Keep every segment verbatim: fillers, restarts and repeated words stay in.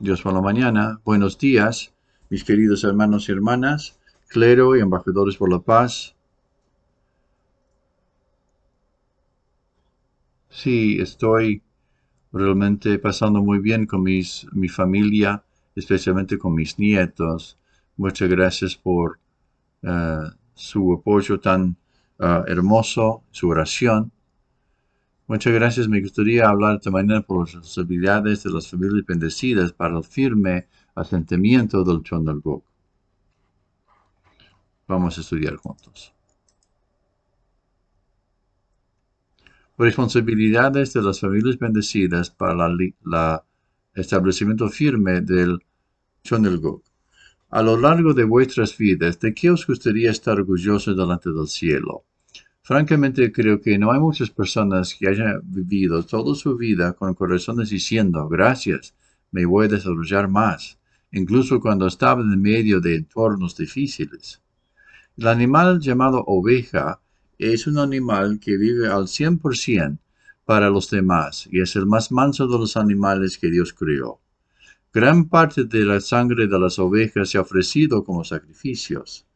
Dios por la mañana. Buenos días, mis queridos hermanos y hermanas, clero y embajadores por la paz. Sí, estoy realmente pasando muy bien con mis, mi familia, especialmente con mis nietos. Muchas gracias por uh, su apoyo tan uh, hermoso, su oración. Muchas gracias. Me gustaría hablar esta mañana por las responsabilidades de las familias bendecidas para el firme asentamiento del Cheon Il Guk. Vamos a estudiar juntos. Responsabilidades de las familias bendecidas para el establecimiento firme del Cheon Il Guk. A lo largo de vuestras vidas, ¿de qué os gustaría estar orgullosos delante del cielo? Francamente, creo que no hay muchas personas que hayan vivido toda su vida con corazones diciendo, gracias, me voy a desarrollar más, incluso cuando estaba en medio de entornos difíciles. El animal llamado oveja es un animal que vive al cien por ciento para los demás y es el más manso de los animales que Dios creó. Gran parte de la sangre de las ovejas se ha ofrecido como sacrificios.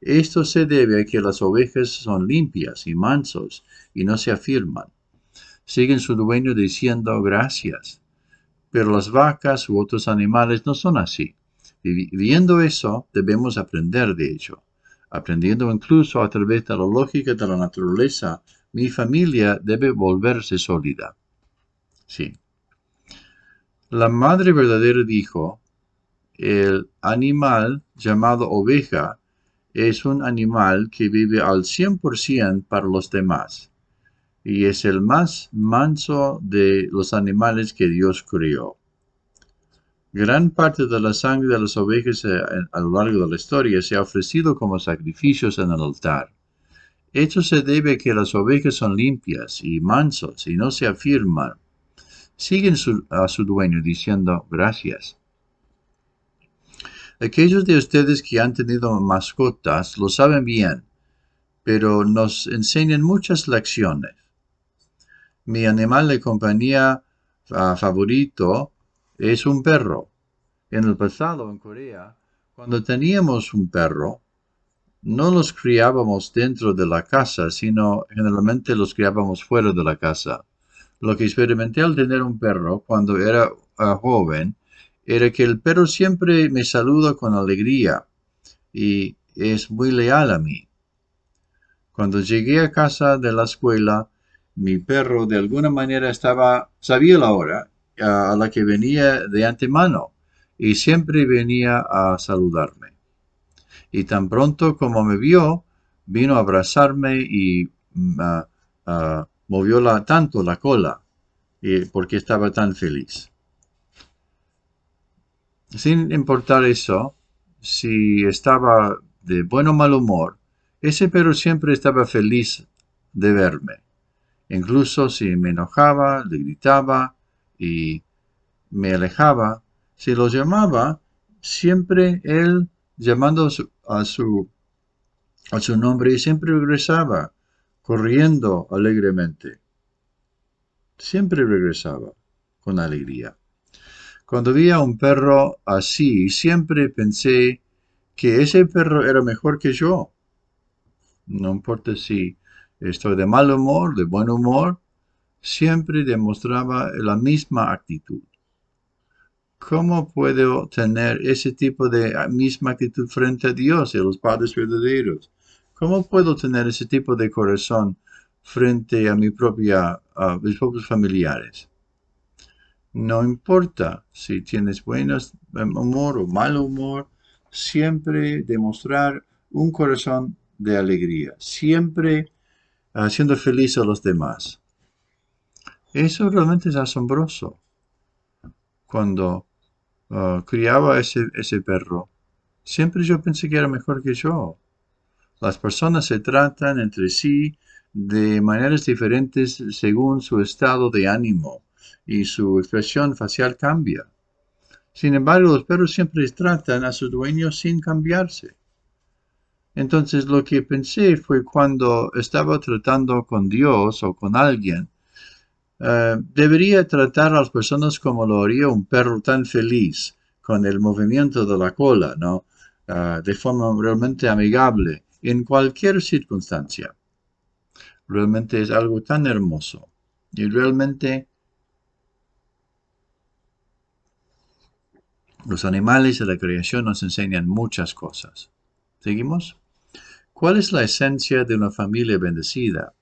Esto se debe a que las ovejas son limpias y mansos y no se afirman. Siguen su dueño diciendo gracias. Pero las vacas u otros animales no son así. Y viendo eso, debemos aprender de ello. Aprendiendo incluso a través de la lógica de la naturaleza, mi familia debe volverse sólida. Sí. La Madre Verdadera dijo, el animal llamado oveja es un animal que vive al cien por ciento para los demás y es el más manso de los animales que Dios creó. Gran parte de la sangre de las ovejas a lo largo de la historia se ha ofrecido como sacrificios en el altar. Esto se debe a que las ovejas son limpias y mansos y no se afirman. Siguen su, a su dueño diciendo gracias. Aquellos de ustedes que han tenido mascotas lo saben bien, pero nos enseñan muchas lecciones. Mi animal de compañía uh, favorito es un perro. En el pasado, en Corea, cuando teníamos un perro, no los criábamos dentro de la casa, sino generalmente los criábamos fuera de la casa. Lo que experimenté al tener un perro cuando era uh, joven, era que el perro siempre me saluda con alegría y es muy leal a mí. Cuando llegué a casa de la escuela, mi perro de alguna manera estaba, sabía la hora a la que venía de antemano y siempre venía a saludarme. Y tan pronto como me vio, vino a abrazarme y uh, uh, movió la, tanto la cola eh, porque estaba tan feliz. Sin importar eso, si estaba de buen o mal humor, ese perro siempre estaba feliz de verme. Incluso si me enojaba, le gritaba y me alejaba, si lo llamaba, siempre él llamando a su, a su nombre siempre regresaba, corriendo alegremente. Siempre regresaba con alegría. Cuando vi a un perro así, siempre pensé que ese perro era mejor que yo. No importa si estoy de mal humor, de buen humor, siempre demostraba la misma actitud. ¿Cómo puedo tener ese tipo de misma actitud frente a Dios y a los padres verdaderos? ¿Cómo puedo tener ese tipo de corazón frente a, mi propia, a mis propios familiares? No importa si tienes buen humor o mal humor, siempre demostrar un corazón de alegría, siempre haciendo feliz a los demás. Eso realmente es asombroso. Cuando uh, criaba a ese, ese perro, siempre yo pensé que era mejor que yo. Las personas se tratan entre sí de maneras diferentes según su estado de ánimo. Y su expresión facial cambia. Sin embargo, los perros siempre tratan a sus dueños sin cambiarse. Entonces, lo que pensé fue cuando estaba tratando con Dios o con alguien, Uh, debería tratar a las personas como lo haría un perro tan feliz, con el movimiento de la cola, ¿no? Uh, de forma realmente amigable, en cualquier circunstancia. Realmente es algo tan hermoso. Y realmente los animales de la creación nos enseñan muchas cosas. ¿Seguimos? ¿Cuál es la esencia de una familia bendecida?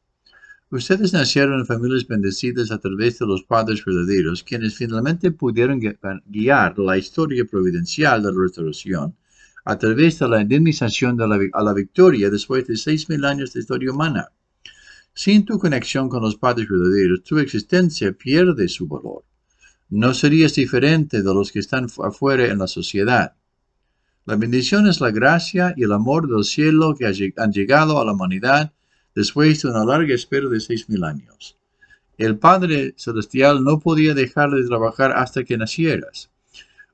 Ustedes nacieron en familias bendecidas a través de los padres verdaderos, quienes finalmente pudieron guiar la historia providencial de la restauración a través de la indemnización de la, a la victoria después de seis mil años de historia humana. Sin tu conexión con los padres verdaderos, tu existencia pierde su valor. No serías diferente de los que están afuera en la sociedad. La bendición es la gracia y el amor del cielo que han llegado a la humanidad después de una larga espera de seis mil años. El Padre Celestial no podía dejar de trabajar hasta que nacieras.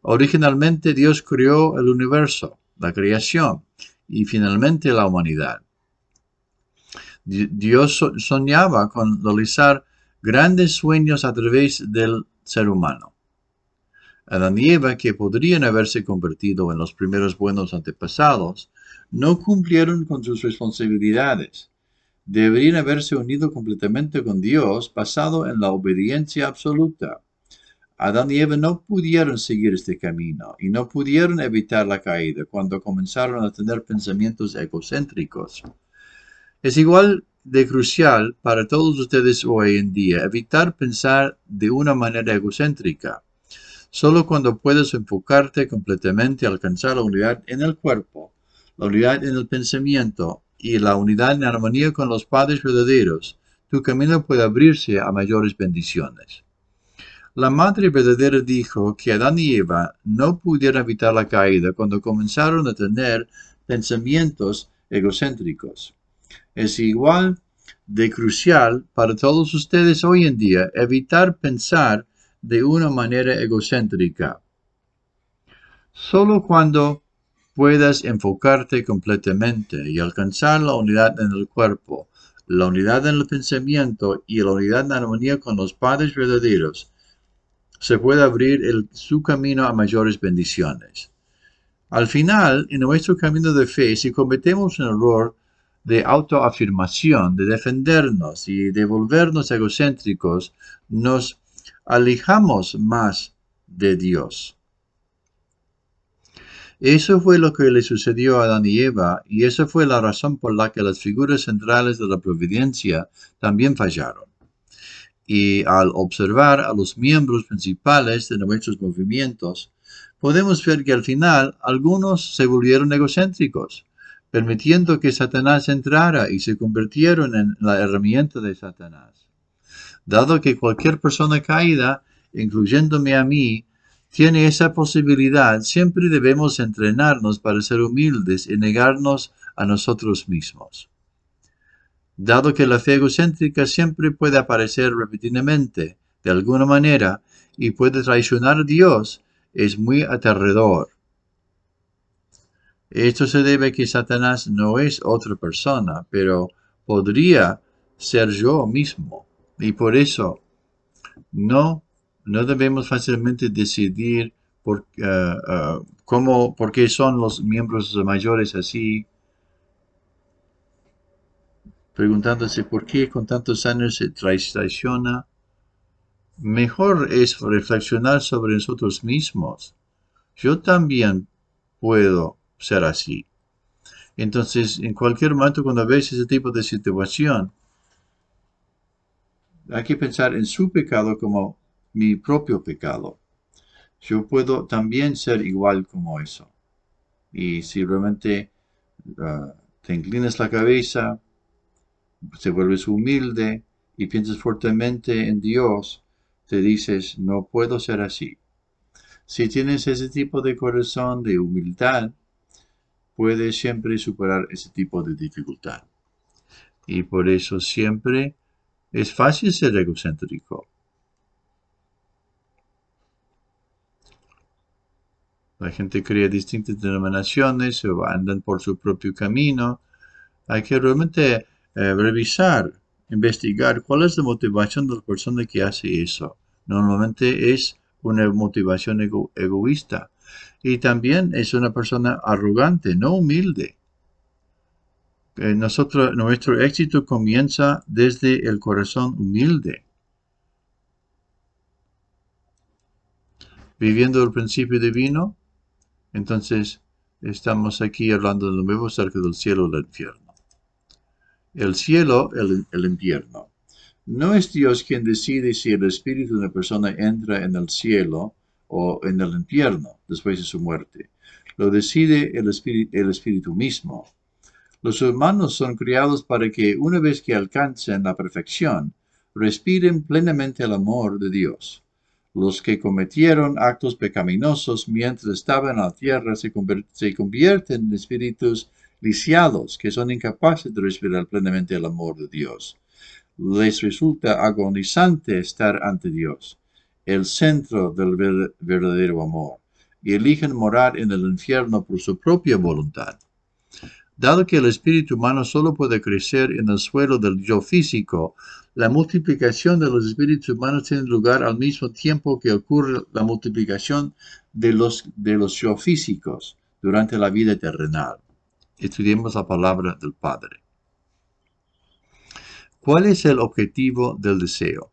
Originalmente Dios creó el universo, la creación y finalmente la humanidad. Dios soñaba con realizar grandes sueños a través del ser humano. Adán y Eva, que podrían haberse convertido en los primeros buenos antepasados, no cumplieron con sus responsabilidades. Deberían haberse unido completamente con Dios basado en la obediencia absoluta. Adán y Eva no pudieron seguir este camino y no pudieron evitar la caída cuando comenzaron a tener pensamientos egocéntricos. Es igual de crucial para todos ustedes hoy en día evitar pensar de una manera egocéntrica. Solo cuando puedes enfocarte completamente a alcanzar la unidad en el cuerpo, la unidad en el pensamiento y la unidad en armonía con los padres verdaderos, tu camino puede abrirse a mayores bendiciones. La Madre Verdadera dijo que Adán y Eva no pudieron evitar la caída cuando comenzaron a tener pensamientos egocéntricos. Es igual de crucial para todos ustedes hoy en día evitar pensar de una manera egocéntrica. Solo cuando puedas enfocarte completamente y alcanzar la unidad en el cuerpo, la unidad en el pensamiento y la unidad en armonía con los padres verdaderos, se puede abrir el, su camino a mayores bendiciones. Al final, en nuestro camino de fe, si cometemos un error de autoafirmación, de defendernos y de volvernos egocéntricos, nos alejamos más de Dios. Eso fue lo que le sucedió a Adán y Eva, y esa fue la razón por la que las figuras centrales de la providencia también fallaron. Y al observar a los miembros principales de nuestros movimientos, podemos ver que al final algunos se volvieron egocéntricos, permitiendo que Satanás entrara y se convirtieron en la herramienta de Satanás. Dado que cualquier persona caída, incluyéndome a mí, tiene esa posibilidad, siempre debemos entrenarnos para ser humildes y negarnos a nosotros mismos. Dado que la fe egocéntrica siempre puede aparecer repetidamente, de alguna manera, y puede traicionar a Dios, es muy aterrador. Esto se debe a que Satanás no es otra persona, pero podría ser yo mismo. Y por eso no, no debemos fácilmente decidir por, uh, uh, cómo, por qué son los miembros mayores así, preguntándose por qué con tantos años se traiciona. Mejor es reflexionar sobre nosotros mismos. Yo también puedo ser así. Entonces, en cualquier momento, cuando ves ese tipo de situación, hay que pensar en su pecado como mi propio pecado. Yo puedo también ser igual como eso. Y si realmente uh, te inclinas la cabeza, te vuelves humilde y piensas fuertemente en Dios, te dices, no puedo ser así. Si tienes ese tipo de corazón de humildad, puedes siempre superar ese tipo de dificultad. Y por eso siempre es fácil ser egocéntrico. La gente crea distintas denominaciones o andan por su propio camino. Hay que realmente eh, revisar investigar cuál es la motivación de la persona que hace eso. Normalmente es una motivación ego egoísta. Y también es una persona arrogante, no humilde. Eh, nosotros, nuestro éxito comienza desde el corazón humilde. Viviendo el principio divino, entonces estamos aquí hablando de lo mismo acerca del cielo y el infierno. El cielo, el, el infierno. No es Dios quien decide si el espíritu de una persona entra en el cielo o en el infierno después de su muerte. Lo decide el, espíritu, el espíritu mismo. Los humanos son criados para que, una vez que alcancen la perfección, respiren plenamente el amor de Dios. Los que cometieron actos pecaminosos mientras estaban en la tierra se, se convierten en espíritus lisiados que son incapaces de respirar plenamente el amor de Dios. Les resulta agonizante estar ante Dios, el centro del ver verdadero amor, y eligen morar en el infierno por su propia voluntad. Dado que el espíritu humano solo puede crecer en el suelo del yo físico, la multiplicación de los espíritus humanos tiene lugar al mismo tiempo que ocurre la multiplicación de los, de los yo físicos durante la vida terrenal. Estudiemos la palabra del Padre. ¿Cuál es el objetivo del deseo?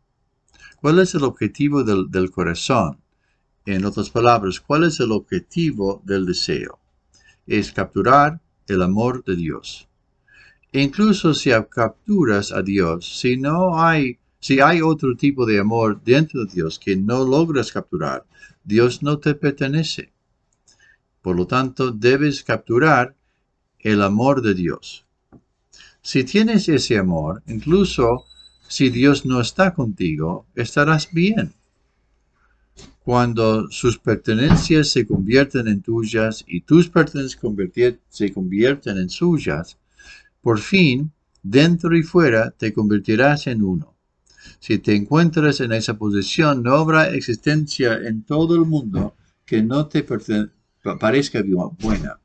¿Cuál es el objetivo del, del corazón? En otras palabras, ¿cuál es el objetivo del deseo? Es capturar el amor de Dios. Incluso si capturas a Dios, si no hay, si hay otro tipo de amor dentro de Dios que no logras capturar, Dios no te pertenece. Por lo tanto, debes capturar el amor de Dios. Si tienes ese amor, incluso si Dios no está contigo, estarás bien. Cuando sus pertenencias se convierten en tuyas y tus pertenencias se convierten en suyas, por fin, dentro y fuera, te convertirás en uno. Si te encuentras en esa posición, no habrá existencia en todo el mundo que no te parezca buena.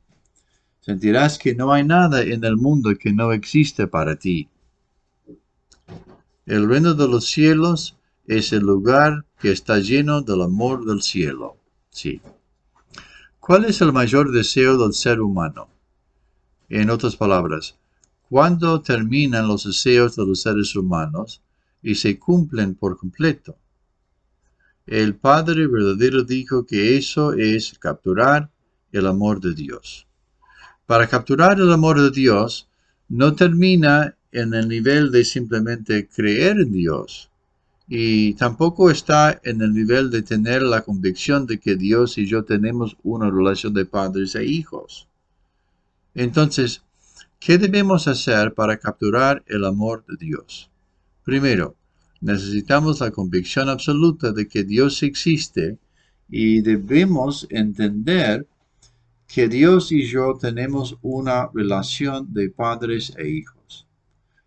Sentirás que no hay nada en el mundo que no existe para ti. El reino de los cielos es el lugar que está lleno del amor del cielo. Sí. ¿Cuál es el mayor deseo del ser humano? En otras palabras, cuando terminan los deseos de los seres humanos y se cumplen por completo. El Padre verdadero dijo que eso es capturar el amor de Dios. Para capturar el amor de Dios, no termina en el nivel de simplemente creer en Dios, y tampoco está en el nivel de tener la convicción de que Dios y yo tenemos una relación de padres e hijos. Entonces, ¿qué debemos hacer para capturar el amor de Dios? Primero, necesitamos la convicción absoluta de que Dios existe y debemos entender que Dios y yo tenemos una relación de padres e hijos.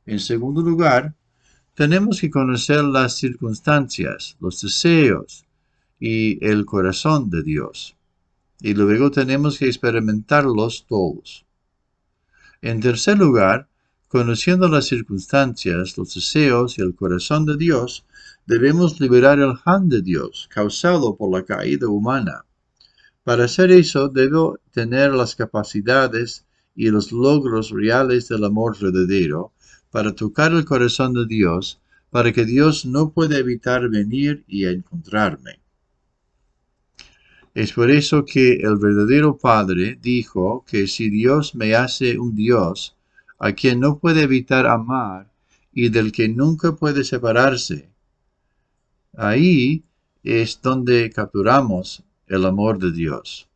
En segundo lugar, tenemos que conocer las circunstancias, los deseos y el corazón de Dios. Y luego tenemos que experimentarlos todos. En tercer lugar, conociendo las circunstancias, los deseos y el corazón de Dios, debemos liberar el Han de Dios, causado por la caída humana. Para hacer eso, debo tener las capacidades y los logros reales del amor verdadero para tocar el corazón de Dios, para que Dios no pueda evitar venir y encontrarme. Es por eso que el verdadero Padre dijo que si Dios me hace un Dios, a quien no puede evitar amar y del que nunca puede separarse, ahí es donde capturamos el amor de Dios.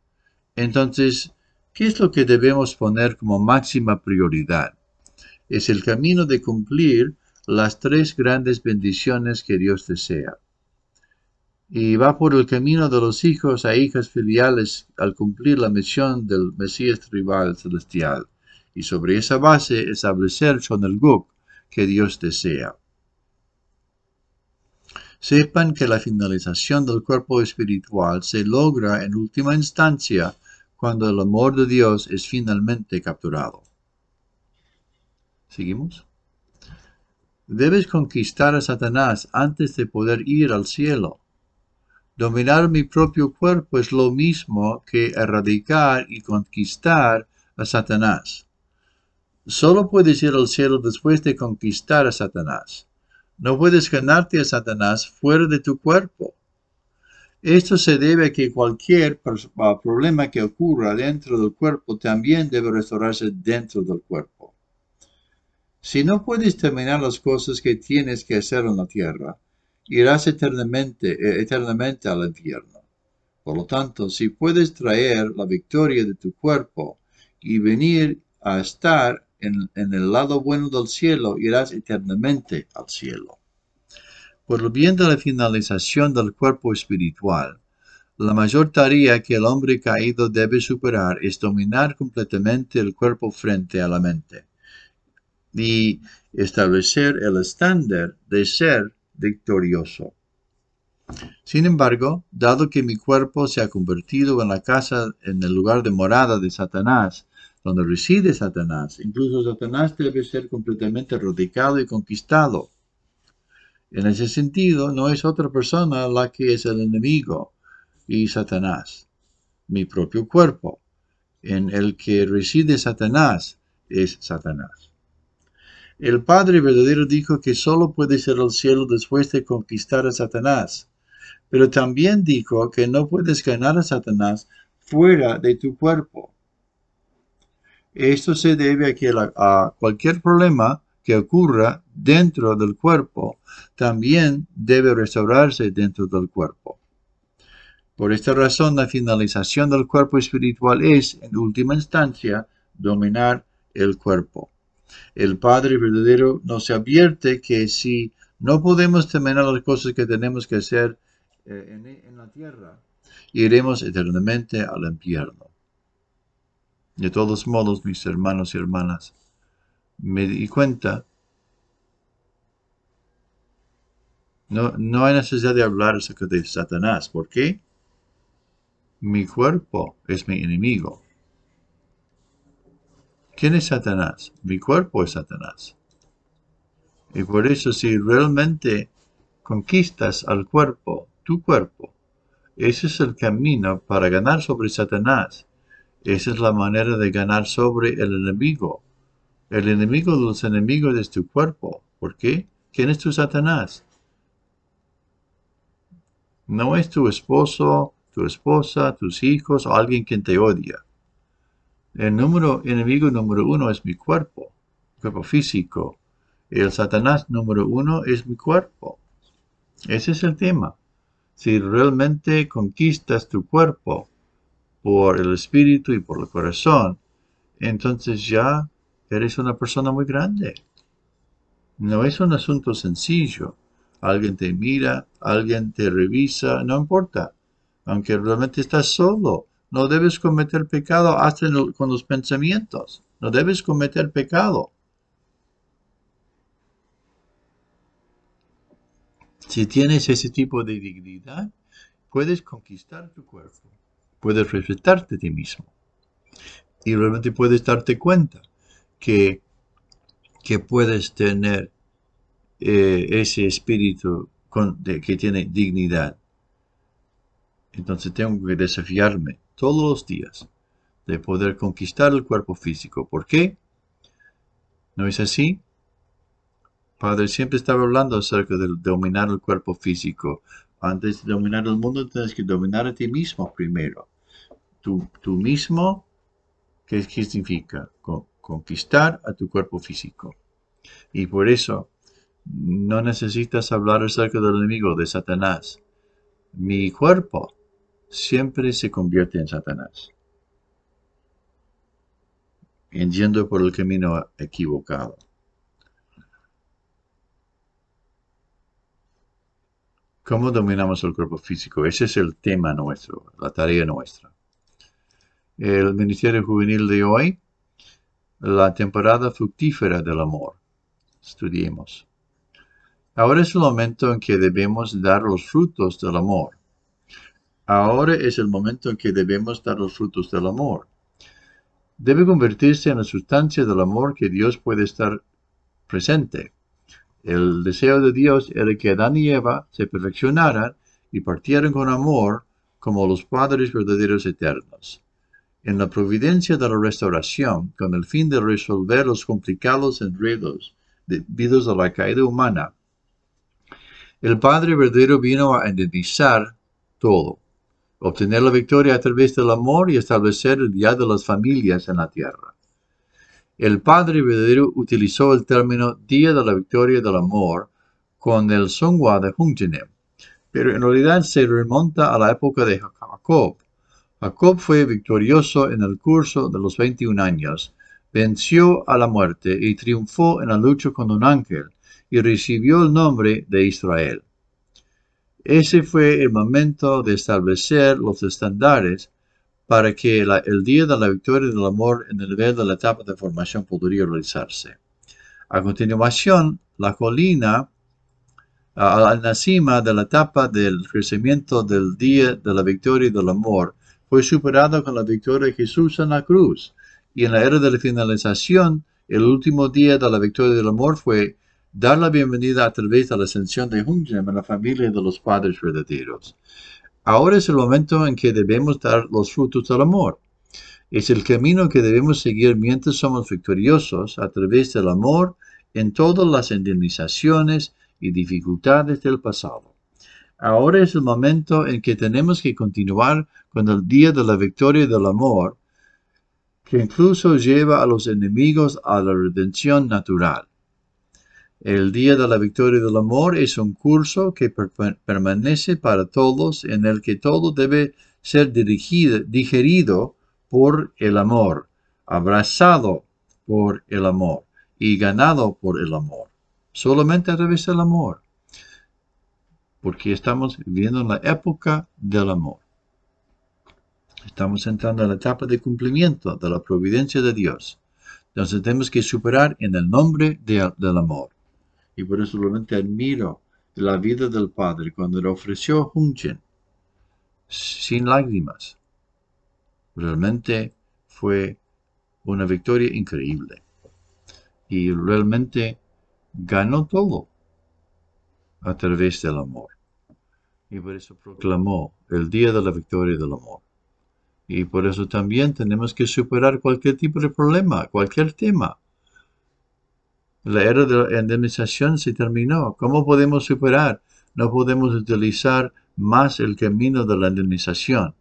Entonces, ¿qué es lo que debemos poner como máxima prioridad? Es el camino de cumplir las tres grandes bendiciones que Dios desea. Y va por el camino de los hijos e hijas filiales al cumplir la misión del Mesías tribal celestial. Y sobre esa base establecer Cheon Il Guk que Dios desea. Sepan que la finalización del cuerpo espiritual se logra en última instancia cuando el amor de Dios es finalmente capturado. ¿Seguimos? Debes conquistar a Satanás antes de poder ir al cielo. Dominar mi propio cuerpo es lo mismo que erradicar y conquistar a Satanás. Solo puedes ir al cielo después de conquistar a Satanás. No puedes ganarte a Satanás fuera de tu cuerpo. Esto se debe a que cualquier problema que ocurra dentro del cuerpo también debe restaurarse dentro del cuerpo. Si no puedes terminar las cosas que tienes que hacer en la tierra, irás eternamente, eternamente al infierno. Por lo tanto, si puedes traer la victoria de tu cuerpo y venir a estar en, en el lado bueno del cielo, irás eternamente al cielo. Por lo bien de la finalización del cuerpo espiritual, la mayor tarea que el hombre caído debe superar es dominar completamente el cuerpo frente a la mente y establecer el estándar de ser victorioso. Sin embargo, dado que mi cuerpo se ha convertido en la casa, en el lugar de morada de Satanás, donde reside Satanás, incluso Satanás debe ser completamente erradicado y conquistado. En ese sentido, no es otra persona la que es el enemigo y Satanás. Mi propio cuerpo, en el que reside Satanás, es Satanás. El Padre Verdadero dijo que solo puedes ir al cielo después de conquistar a Satanás, pero también dijo que no puedes ganar a Satanás fuera de tu cuerpo. Esto se debe a que la, a cualquier problema que ocurra dentro del cuerpo también debe restaurarse dentro del cuerpo. Por esta razón, la finalización del cuerpo espiritual es, en última instancia, dominar el cuerpo. El Padre Verdadero nos advierte que si no podemos terminar las cosas que tenemos que hacer en la tierra, iremos eternamente al infierno. De todos modos, mis hermanos y hermanas, me di cuenta, no, no hay necesidad de hablar acerca de Satanás. ¿Por qué? Mi cuerpo es mi enemigo. ¿Quién es Satanás? Mi cuerpo es Satanás. Y por eso, si realmente conquistas al cuerpo, tu cuerpo, ese es el camino para ganar sobre Satanás. Esa es la manera de ganar sobre el enemigo. El enemigo de los enemigos es tu cuerpo. ¿Por qué? ¿Quién es tu Satanás? No es tu esposo, tu esposa, tus hijos o alguien quien te odia. El número, enemigo número uno es mi cuerpo, cuerpo físico. El Satanás número uno es mi cuerpo. Ese es el tema. Si realmente conquistas tu cuerpo por el espíritu y por el corazón, entonces ya eres una persona muy grande. No es un asunto sencillo. Alguien te mira, alguien te revisa, no importa. Aunque realmente estás solo. No debes cometer pecado hasta el, con los pensamientos. No debes cometer pecado. Si tienes ese tipo de dignidad, puedes conquistar tu cuerpo. Puedes respetarte a ti mismo. Y realmente puedes darte cuenta que, que puedes tener eh, ese espíritu con, de, que tiene dignidad. Entonces tengo que desafiarme todos los días de poder conquistar el cuerpo físico. ¿Por qué? ¿No es así? Padre siempre estaba hablando acerca de dominar el cuerpo físico. Antes de dominar el mundo, tienes que dominar a ti mismo primero. Tú, tú mismo, ¿qué, qué significa? Con, conquistar a tu cuerpo físico. Y por eso, no necesitas hablar acerca del enemigo, de Satanás. Mi cuerpo siempre se convierte en Satanás, yendo por el camino equivocado. ¿Cómo dominamos el cuerpo físico? Ese es el tema nuestro, la tarea nuestra. El Ministerio Juvenil de hoy, la temporada fructífera del amor. Estudiemos. Ahora es el momento en que debemos dar los frutos del amor. Ahora es el momento en que debemos dar los frutos del amor. Debe convertirse en la sustancia del amor que Dios puede estar presente. El deseo de Dios era que Adán y Eva se perfeccionaran y partieran con amor como los padres verdaderos eternos. En la providencia de la restauración, con el fin de resolver los complicados enredos debidos a la caída humana, el Padre verdadero vino a indemnizar todo, obtener la victoria a través del amor y establecer el día de las familias en la tierra. El Padre verdadero utilizó el término Día de la Victoria del Amor con el Seonghwa de Heung Jin Nim, pero en realidad se remonta a la época de Jacob. Jacob fue victorioso en el curso de los veintiún años, venció a la muerte y triunfó en la lucha con un ángel, y recibió el nombre de Israel. Ese fue el momento de establecer los estándares para que la, el día de la victoria del amor en el nivel de la etapa de formación podría realizarse. A continuación, la colina, a la cima de la etapa del crecimiento del día de la victoria del amor, fue superada con la victoria de Jesús en la cruz, y en la era de la finalización, el último día de la victoria del amor fue dar la bienvenida a través de la ascensión de Heung Jin Nim a la familia de los padres verdaderos. Ahora es el momento en que debemos dar los frutos del amor. Es el camino que debemos seguir mientras somos victoriosos a través del amor en todas las indemnizaciones y dificultades del pasado. Ahora es el momento en que tenemos que continuar con el día de la victoria del amor, que incluso lleva a los enemigos a la redención natural. El Día de la Victoria del Amor es un curso que per- permanece para todos, en el que todo debe ser dirigido, digerido por el amor, abrazado por el amor y ganado por el amor. Solamente a través del amor, porque estamos viviendo en la época del amor. Estamos entrando en la etapa de cumplimiento de la providencia de Dios. Entonces tenemos que superar en el nombre de, del amor. Y por eso realmente admiro la vida del Padre cuando le ofreció Heung Jin sin lágrimas. Realmente fue una victoria increíble. Y realmente ganó todo a través del amor. Y por eso proclamó el día de la victoria del amor. Y por eso también tenemos que superar cualquier tipo de problema, cualquier tema. La era de la indemnización se terminó. ¿Cómo podemos superar? No podemos utilizar más el camino de la indemnización.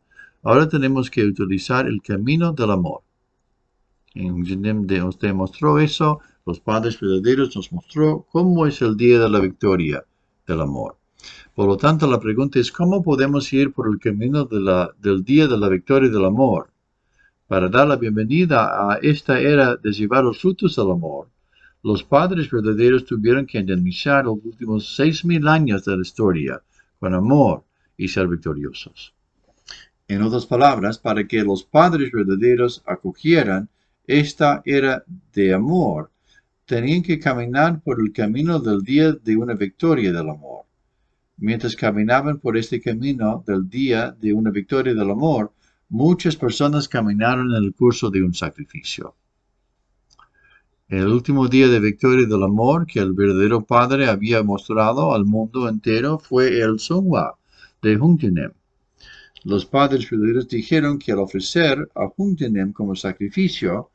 Ahora tenemos que utilizar el camino del amor. Heung Jin Nim nos demostró eso. Los padres verdaderos nos mostró cómo es el día de la victoria del amor. Por lo tanto, la pregunta es cómo podemos ir por el camino de la, del día de la victoria del amor para dar la bienvenida a esta era de llevar los frutos del amor. Los padres verdaderos tuvieron que indemnizar los últimos seis mil años de la historia con amor y ser victoriosos. En otras palabras, para que los padres verdaderos acogieran esta era de amor, tenían que caminar por el camino del día de una victoria del amor. Mientras caminaban por este camino del día de una victoria del amor, muchas personas caminaron en el curso de un sacrificio. El último día de victoria del amor que el verdadero Padre había mostrado al mundo entero fue el Seonghwa de Heung Jin Nim. Los padres verdaderos dijeron que al ofrecer a Heung Jin Nim como sacrificio,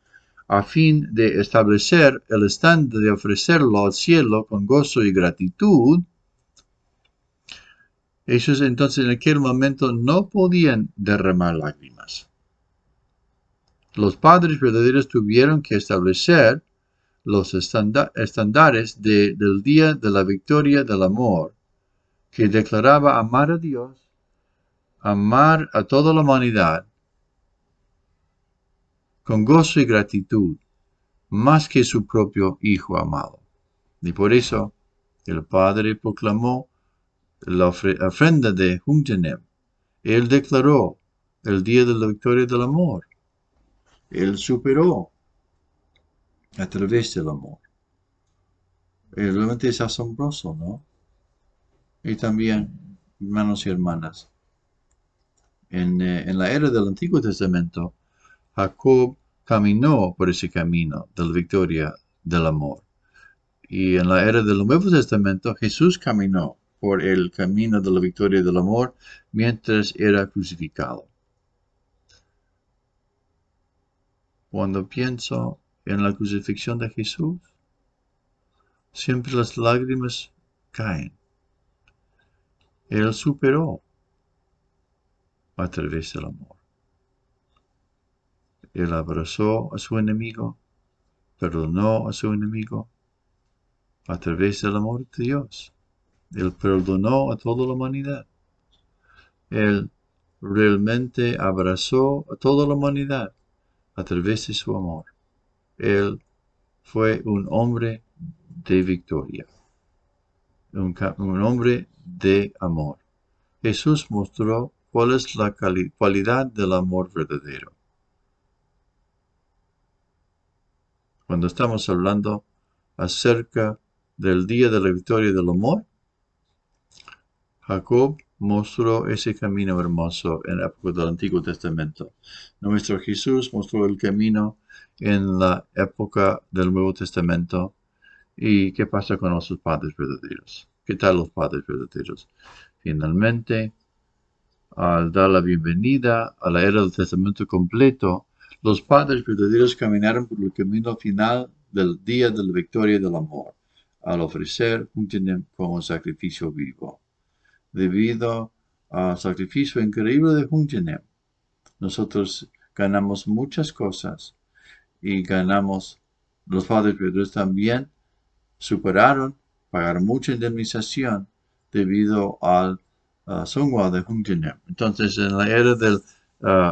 a fin de establecer el estándar de ofrecerlo al cielo con gozo y gratitud, ellos entonces en aquel momento no podían derramar lágrimas. Los padres verdaderos tuvieron que establecer los estándares de, del día de la victoria del amor, que declaraba amar a Dios, amar a toda la humanidad, con gozo y gratitud, más que su propio Hijo amado. Y por eso el Padre proclamó la ofrenda de Heung Jin Nim. Él declaró el día de la victoria del amor. Él superó a través del amor. Realmente es asombroso, ¿no? Y también, hermanos y hermanas, en, en la era del Antiguo Testamento, Jacob caminó por ese camino de la victoria del amor. Y en la era del Nuevo Testamento, Jesús caminó por el camino de la victoria del amor mientras era crucificado. Cuando pienso en la crucifixión de Jesús, siempre las lágrimas caen. Él superó a través del amor. Él abrazó a su enemigo, perdonó a su enemigo a través del amor de Dios. Él perdonó a toda la humanidad. Él realmente abrazó a toda la humanidad a través de su amor. Él fue un hombre de victoria, un, un hombre de amor. Jesús mostró cuál es la cualidad del amor verdadero. Cuando estamos hablando acerca del día de la victoria del amor, Jacob mostró ese camino hermoso en la época del Antiguo Testamento. Nuestro Jesús mostró el camino en la época del Nuevo Testamento. ¿Y qué pasa con nuestros padres verdaderos? ¿Qué tal los padres verdaderos? Finalmente, al dar la bienvenida a la era del Testamento completo, los padres verdaderos caminaron por el camino final del día de la victoria del amor, al ofrecer Heung Jin Nim como sacrificio vivo. Debido al sacrificio increíble de Heung Jin Nim, nosotros ganamos muchas cosas y ganamos, los padres verdaderos también superaron, pagaron mucha indemnización debido al uh, Seonghwa de Heung Jin Nim. Entonces, en la era del uh,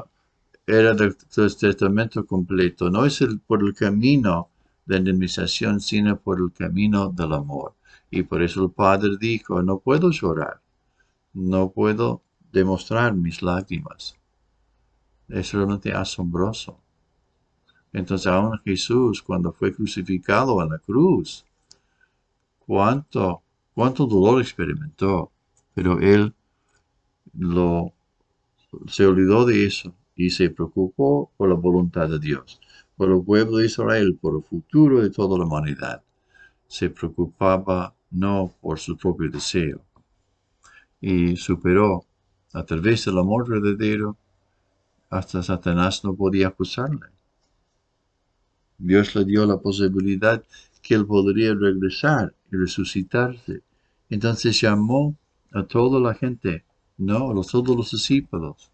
era del testamento completo, no es el, por el camino de indemnización, sino por el camino del amor. Y por eso el Padre dijo, no puedo llorar, no puedo demostrar mis lágrimas. Es realmente asombroso. Entonces, aún Jesús, cuando fue crucificado en la cruz, cuánto, cuánto dolor experimentó, pero él lo, se olvidó de eso. Y se preocupó por la voluntad de Dios, por el pueblo de Israel, por el futuro de toda la humanidad. Se preocupaba no por su propio deseo. Y superó a través del amor verdadero, hasta Satanás no podía acusarle. Dios le dio la posibilidad que él podría regresar y resucitarse. Entonces llamó a toda la gente, no a todos los discípulos.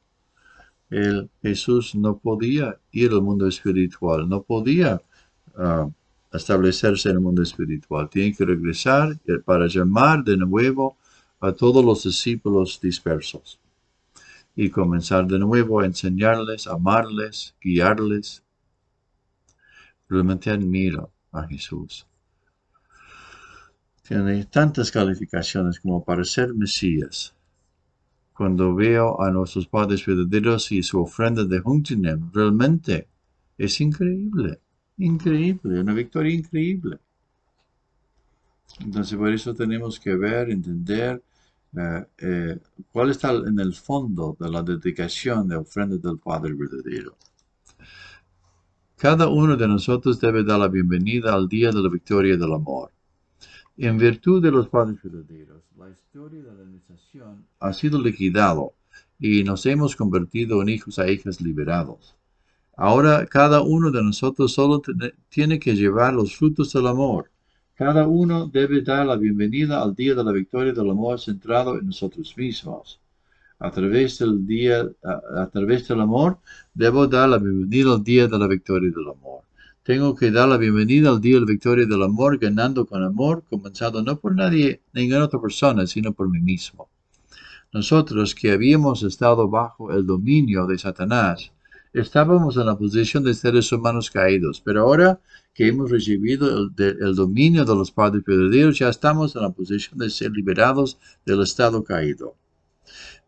El Jesús no podía ir al mundo espiritual, no podía uh, establecerse en el mundo espiritual. Tiene que regresar para llamar de nuevo a todos los discípulos dispersos y comenzar de nuevo a enseñarles, amarles, guiarles. Realmente admiro a Jesús. Tiene tantas calificaciones como para ser Mesías. Cuando veo a nuestros padres verdaderos y su ofrenda de Heung Jin Nim, realmente es increíble, increíble, una victoria increíble. Entonces, por eso tenemos que ver, entender eh, eh, cuál está en el fondo de la dedicación de ofrenda del Padre verdadero. Cada uno de nosotros debe dar la bienvenida al día de la victoria del amor. En virtud de los padres verdaderos, la historia de la realización ha sido liquidado y nos hemos convertido en hijos e hijas liberados. Ahora cada uno de nosotros solo tiene que llevar los frutos del amor. Cada uno debe dar la bienvenida al día de la victoria del amor centrado en nosotros mismos. A través del día, a, a través del amor, debo dar la bienvenida al día de la victoria del amor. Tengo que dar la bienvenida al día de la victoria del amor, ganando con amor, comenzado no por nadie, ninguna otra persona, sino por mí mismo. Nosotros que habíamos estado bajo el dominio de Satanás, estábamos en la posición de seres humanos caídos, pero ahora que hemos recibido el, de, el dominio de los padres verdaderos, ya estamos en la posición de ser liberados del estado caído.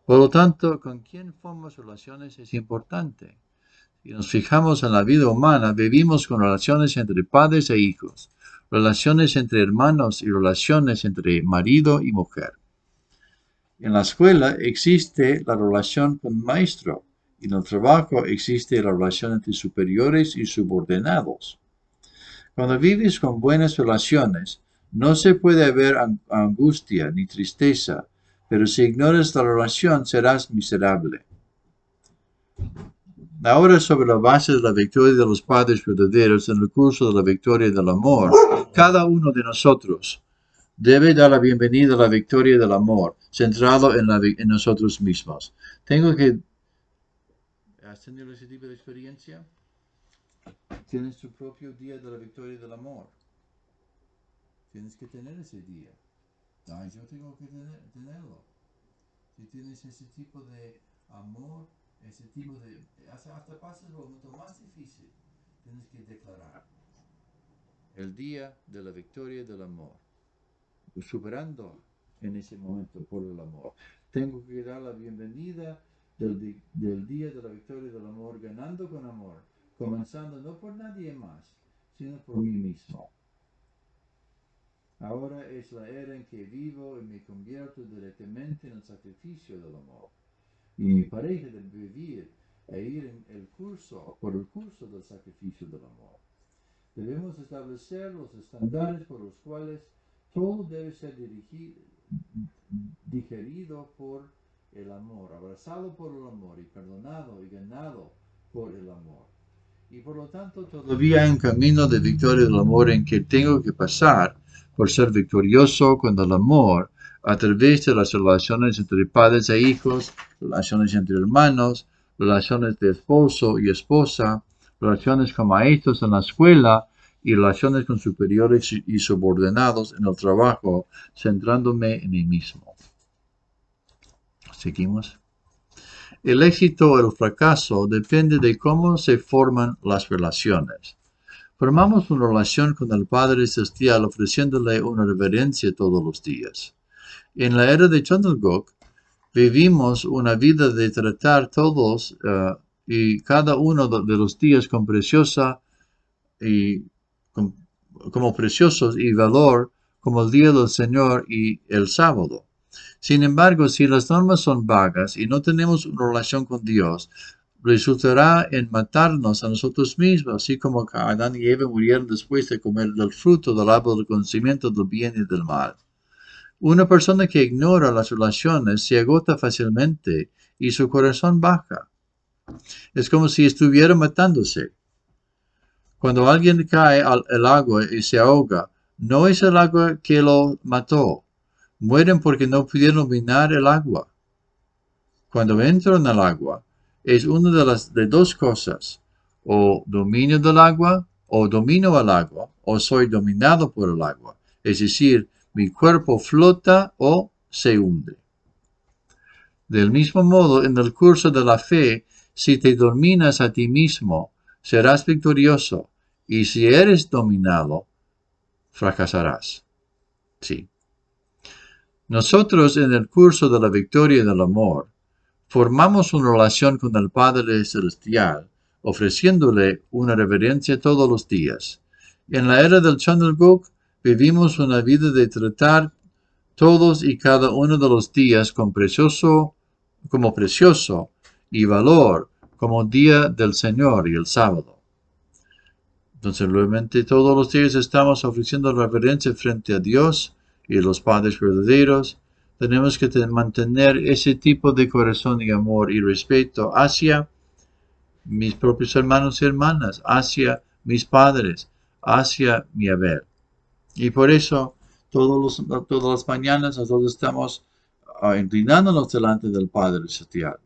Por lo tanto, con quién formamos relaciones es importante. Si nos fijamos en la vida humana, vivimos con relaciones entre padres e hijos, relaciones entre hermanos y relaciones entre marido y mujer. En la escuela existe la relación con maestro y en el trabajo existe la relación entre superiores y subordinados. Cuando vives con buenas relaciones, No se puede haber angustia ni tristeza, pero si ignoras la oración serás miserable. Ahora, sobre la base de la victoria de los padres verdaderos en el curso de la victoria del amor, cada uno de nosotros debe dar la bienvenida a la victoria del amor, centrado en, la, en nosotros mismos. Tengo que... ¿Has tenido ese tipo de experiencia? Tienes tu propio día de la victoria del amor. Tienes que tener ese día. Ah, yo tengo que tener, tenerlo. Si tienes ese tipo de amor, ese tipo de... Hasta, hasta pasas lo mucho más difícil. Tienes que declarar. El día de la victoria del amor. Superando en ese momento por el amor. Tengo que dar la bienvenida del, del día de la victoria del amor, ganando con amor. Comenzando no por nadie más, sino por mí mismo. Ahora es la era en que vivo y me convierto directamente en el sacrificio del amor. Y mi pareja debe vivir e ir en el curso, por el curso del sacrificio del amor. Debemos establecer los estándares por los cuales todo debe ser dirigido, digerido por el amor, abrazado por el amor y perdonado y ganado por el amor. Y por lo tanto todavía hay un camino de victoria del amor en que tengo que pasar por ser victorioso con el amor a través de las relaciones entre padres e hijos, relaciones entre hermanos, relaciones de esposo y esposa, relaciones con maestros en la escuela y relaciones con superiores y subordinados en el trabajo, centrándome en mí mismo. Seguimos. El éxito o el fracaso depende de cómo se forman las relaciones. Formamos una relación con el Padre Celestial ofreciéndole una reverencia todos los días. En la era de Cheon Il Guk, vivimos una vida de tratar todos uh, y cada uno de los días con preciosa y como preciosos y valor como el día del Señor y el sábado. Sin embargo, si las normas son vagas y no tenemos una relación con Dios, resultará en matarnos a nosotros mismos, así como Adán y Eva murieron después de comer del fruto del árbol del conocimiento del bien y del mal. Una persona que ignora las relaciones se agota fácilmente y su corazón baja. Es como si estuviera matándose. Cuando alguien cae al el agua y se ahoga, no es el agua que lo mató. Mueren porque no pudieron dominar el agua. Cuando entran al agua, es una de las de dos cosas. O dominio del agua, o domino al agua, o soy dominado por el agua. Es decir, mi cuerpo flota o se hunde. Del mismo modo, en el curso de la fe, si te dominas a ti mismo, serás victorioso. Y si eres dominado, fracasarás. Sí. Nosotros en el curso de la victoria del amor formamos una relación con el Padre Celestial, ofreciéndole una reverencia todos los días. En la era del Cheon Il Guk vivimos una vida de tratar todos y cada uno de los días con precioso, como precioso y valor, como día del Señor y el sábado. Entonces, realmente todos los días estamos ofreciendo reverencia frente a Dios y a los padres verdaderos. Tenemos que mantener ese tipo de corazón y amor y respeto hacia mis propios hermanos y hermanas, hacia mis padres, hacia mi haber. Y por eso, todos los, todas las mañanas nosotros estamos uh, inclinándonos delante del Padre Celestial.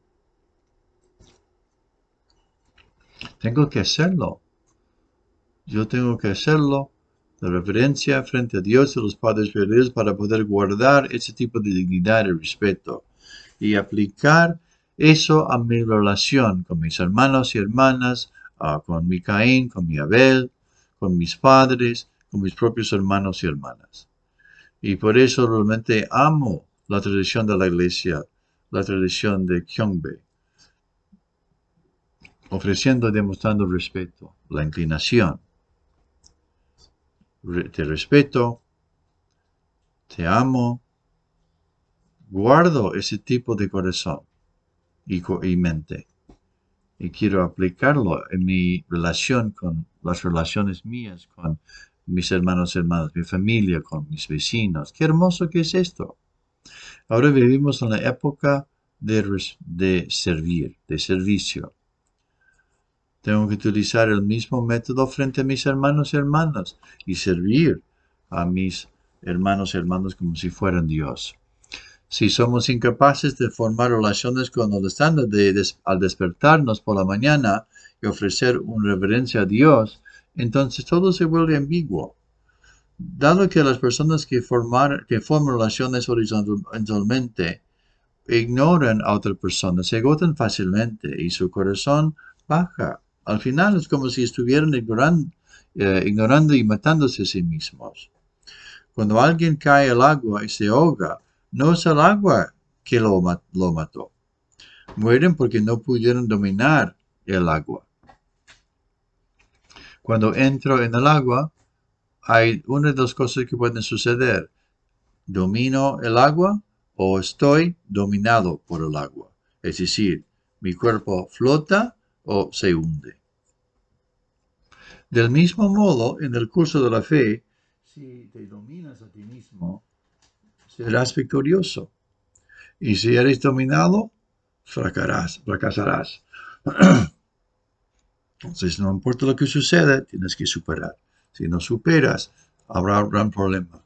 Tengo que hacerlo. Yo tengo que hacerlo, la reverencia frente a Dios y los padres verdaderos para poder guardar ese tipo de dignidad y respeto y aplicar eso a mi relación con mis hermanos y hermanas, uh, con mi Caín, con mi Abel, con mis padres, con mis propios hermanos y hermanas. Y por eso realmente amo la tradición de la iglesia, la tradición de Kyeongbae, ofreciendo y demostrando respeto, la inclinación. Te respeto, te amo, guardo ese tipo de corazón y, y mente y quiero aplicarlo en mi relación con las relaciones mías, con mis hermanos, hermanas, mi familia, con mis vecinos. ¡Qué hermoso que es esto! Ahora vivimos en la época de, de servir, de servicio. Tengo que utilizar el mismo método frente a mis hermanos y hermanas y servir a mis hermanos y hermanas como si fueran Dios. Si somos incapaces de formar relaciones con el estándar de des, al despertarnos por la mañana y ofrecer una reverencia a Dios, entonces todo se vuelve ambiguo. Dado que las personas que, formar, que forman relaciones horizontalmente ignoran a otra persona, se agotan fácilmente y su corazón baja. Al final es como si estuvieran ignorando, eh, ignorando y matándose a sí mismos. Cuando alguien cae al agua y se ahoga, no es el agua que lo, mat- lo mató. Mueren porque no pudieron dominar el agua. Cuando entro en el agua, hay una de dos cosas que pueden suceder. Domino el agua o estoy dominado por el agua. Es decir, mi cuerpo flota o se hunde. Del mismo modo, en el curso de la fe, si te dominas a ti mismo, serás victorioso. Y si eres dominado, fracasarás. fracasarás. Entonces, no importa lo que suceda, tienes que superar. Si no superas, habrá un gran problema.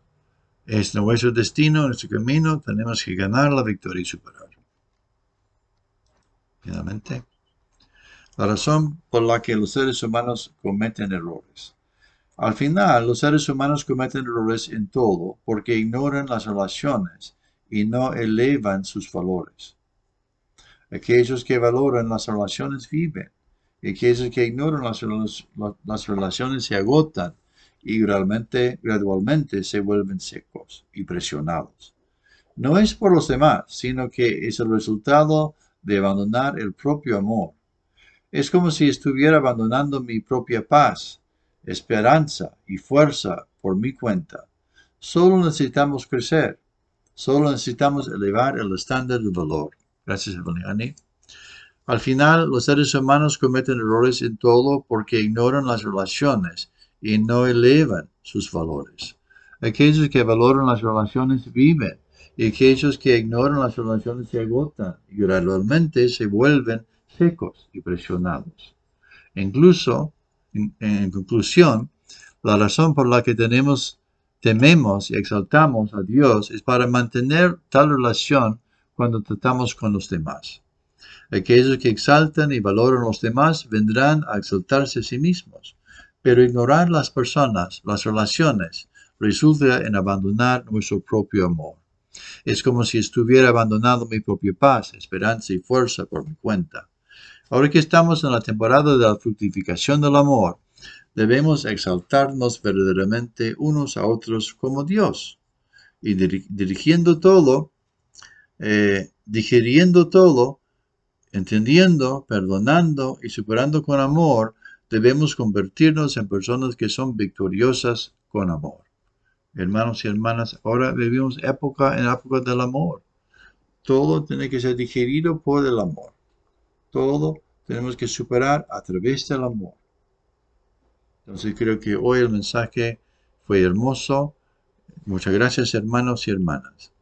Es nuestro destino, nuestro camino, tenemos que ganar la victoria y superar. Finalmente, la razón por la que los seres humanos cometen errores. Al final, los seres humanos cometen errores en todo porque ignoran las relaciones y no elevan sus valores. Aquellos que valoran las relaciones viven, y aquellos que ignoran las, las, las relaciones se agotan y realmente, gradualmente se vuelven secos y presionados. No es por los demás, sino que es el resultado de abandonar el propio amor. Es como si estuviera abandonando mi propia paz, esperanza y fuerza por mi cuenta. Solo necesitamos crecer. Solo necesitamos elevar el estándar de valor. Gracias, Evelyn. Al final, los seres humanos cometen errores en todo porque ignoran las relaciones y no elevan sus valores. Aquellos que valoran las relaciones viven y aquellos que ignoran las relaciones se agotan y gradualmente se vuelven secos y presionados. Incluso, En, en conclusión, la razón por la que tenemos, tememos y exaltamos a Dios es para mantener tal relación cuando tratamos con los demás. Aquellos que exaltan y valoran a los demás vendrán a exaltarse a sí mismos, pero ignorar las personas, las relaciones, resulta en abandonar nuestro propio amor. Es como si estuviera abandonando mi propia paz, esperanza y fuerza por mi cuenta. Ahora que estamos en la temporada de la fructificación del amor, debemos exaltarnos verdaderamente unos a otros como Dios. Y dir- dirigiendo todo, eh, digiriendo todo, entendiendo, perdonando y superando con amor, debemos convertirnos en personas que son victoriosas con amor. Hermanos y hermanas, ahora vivimos época en época del amor. Todo tiene que ser digerido por el amor. Todo tenemos que superar a través del amor. Entonces creo que hoy el mensaje fue hermoso. Muchas gracias, hermanos y hermanas.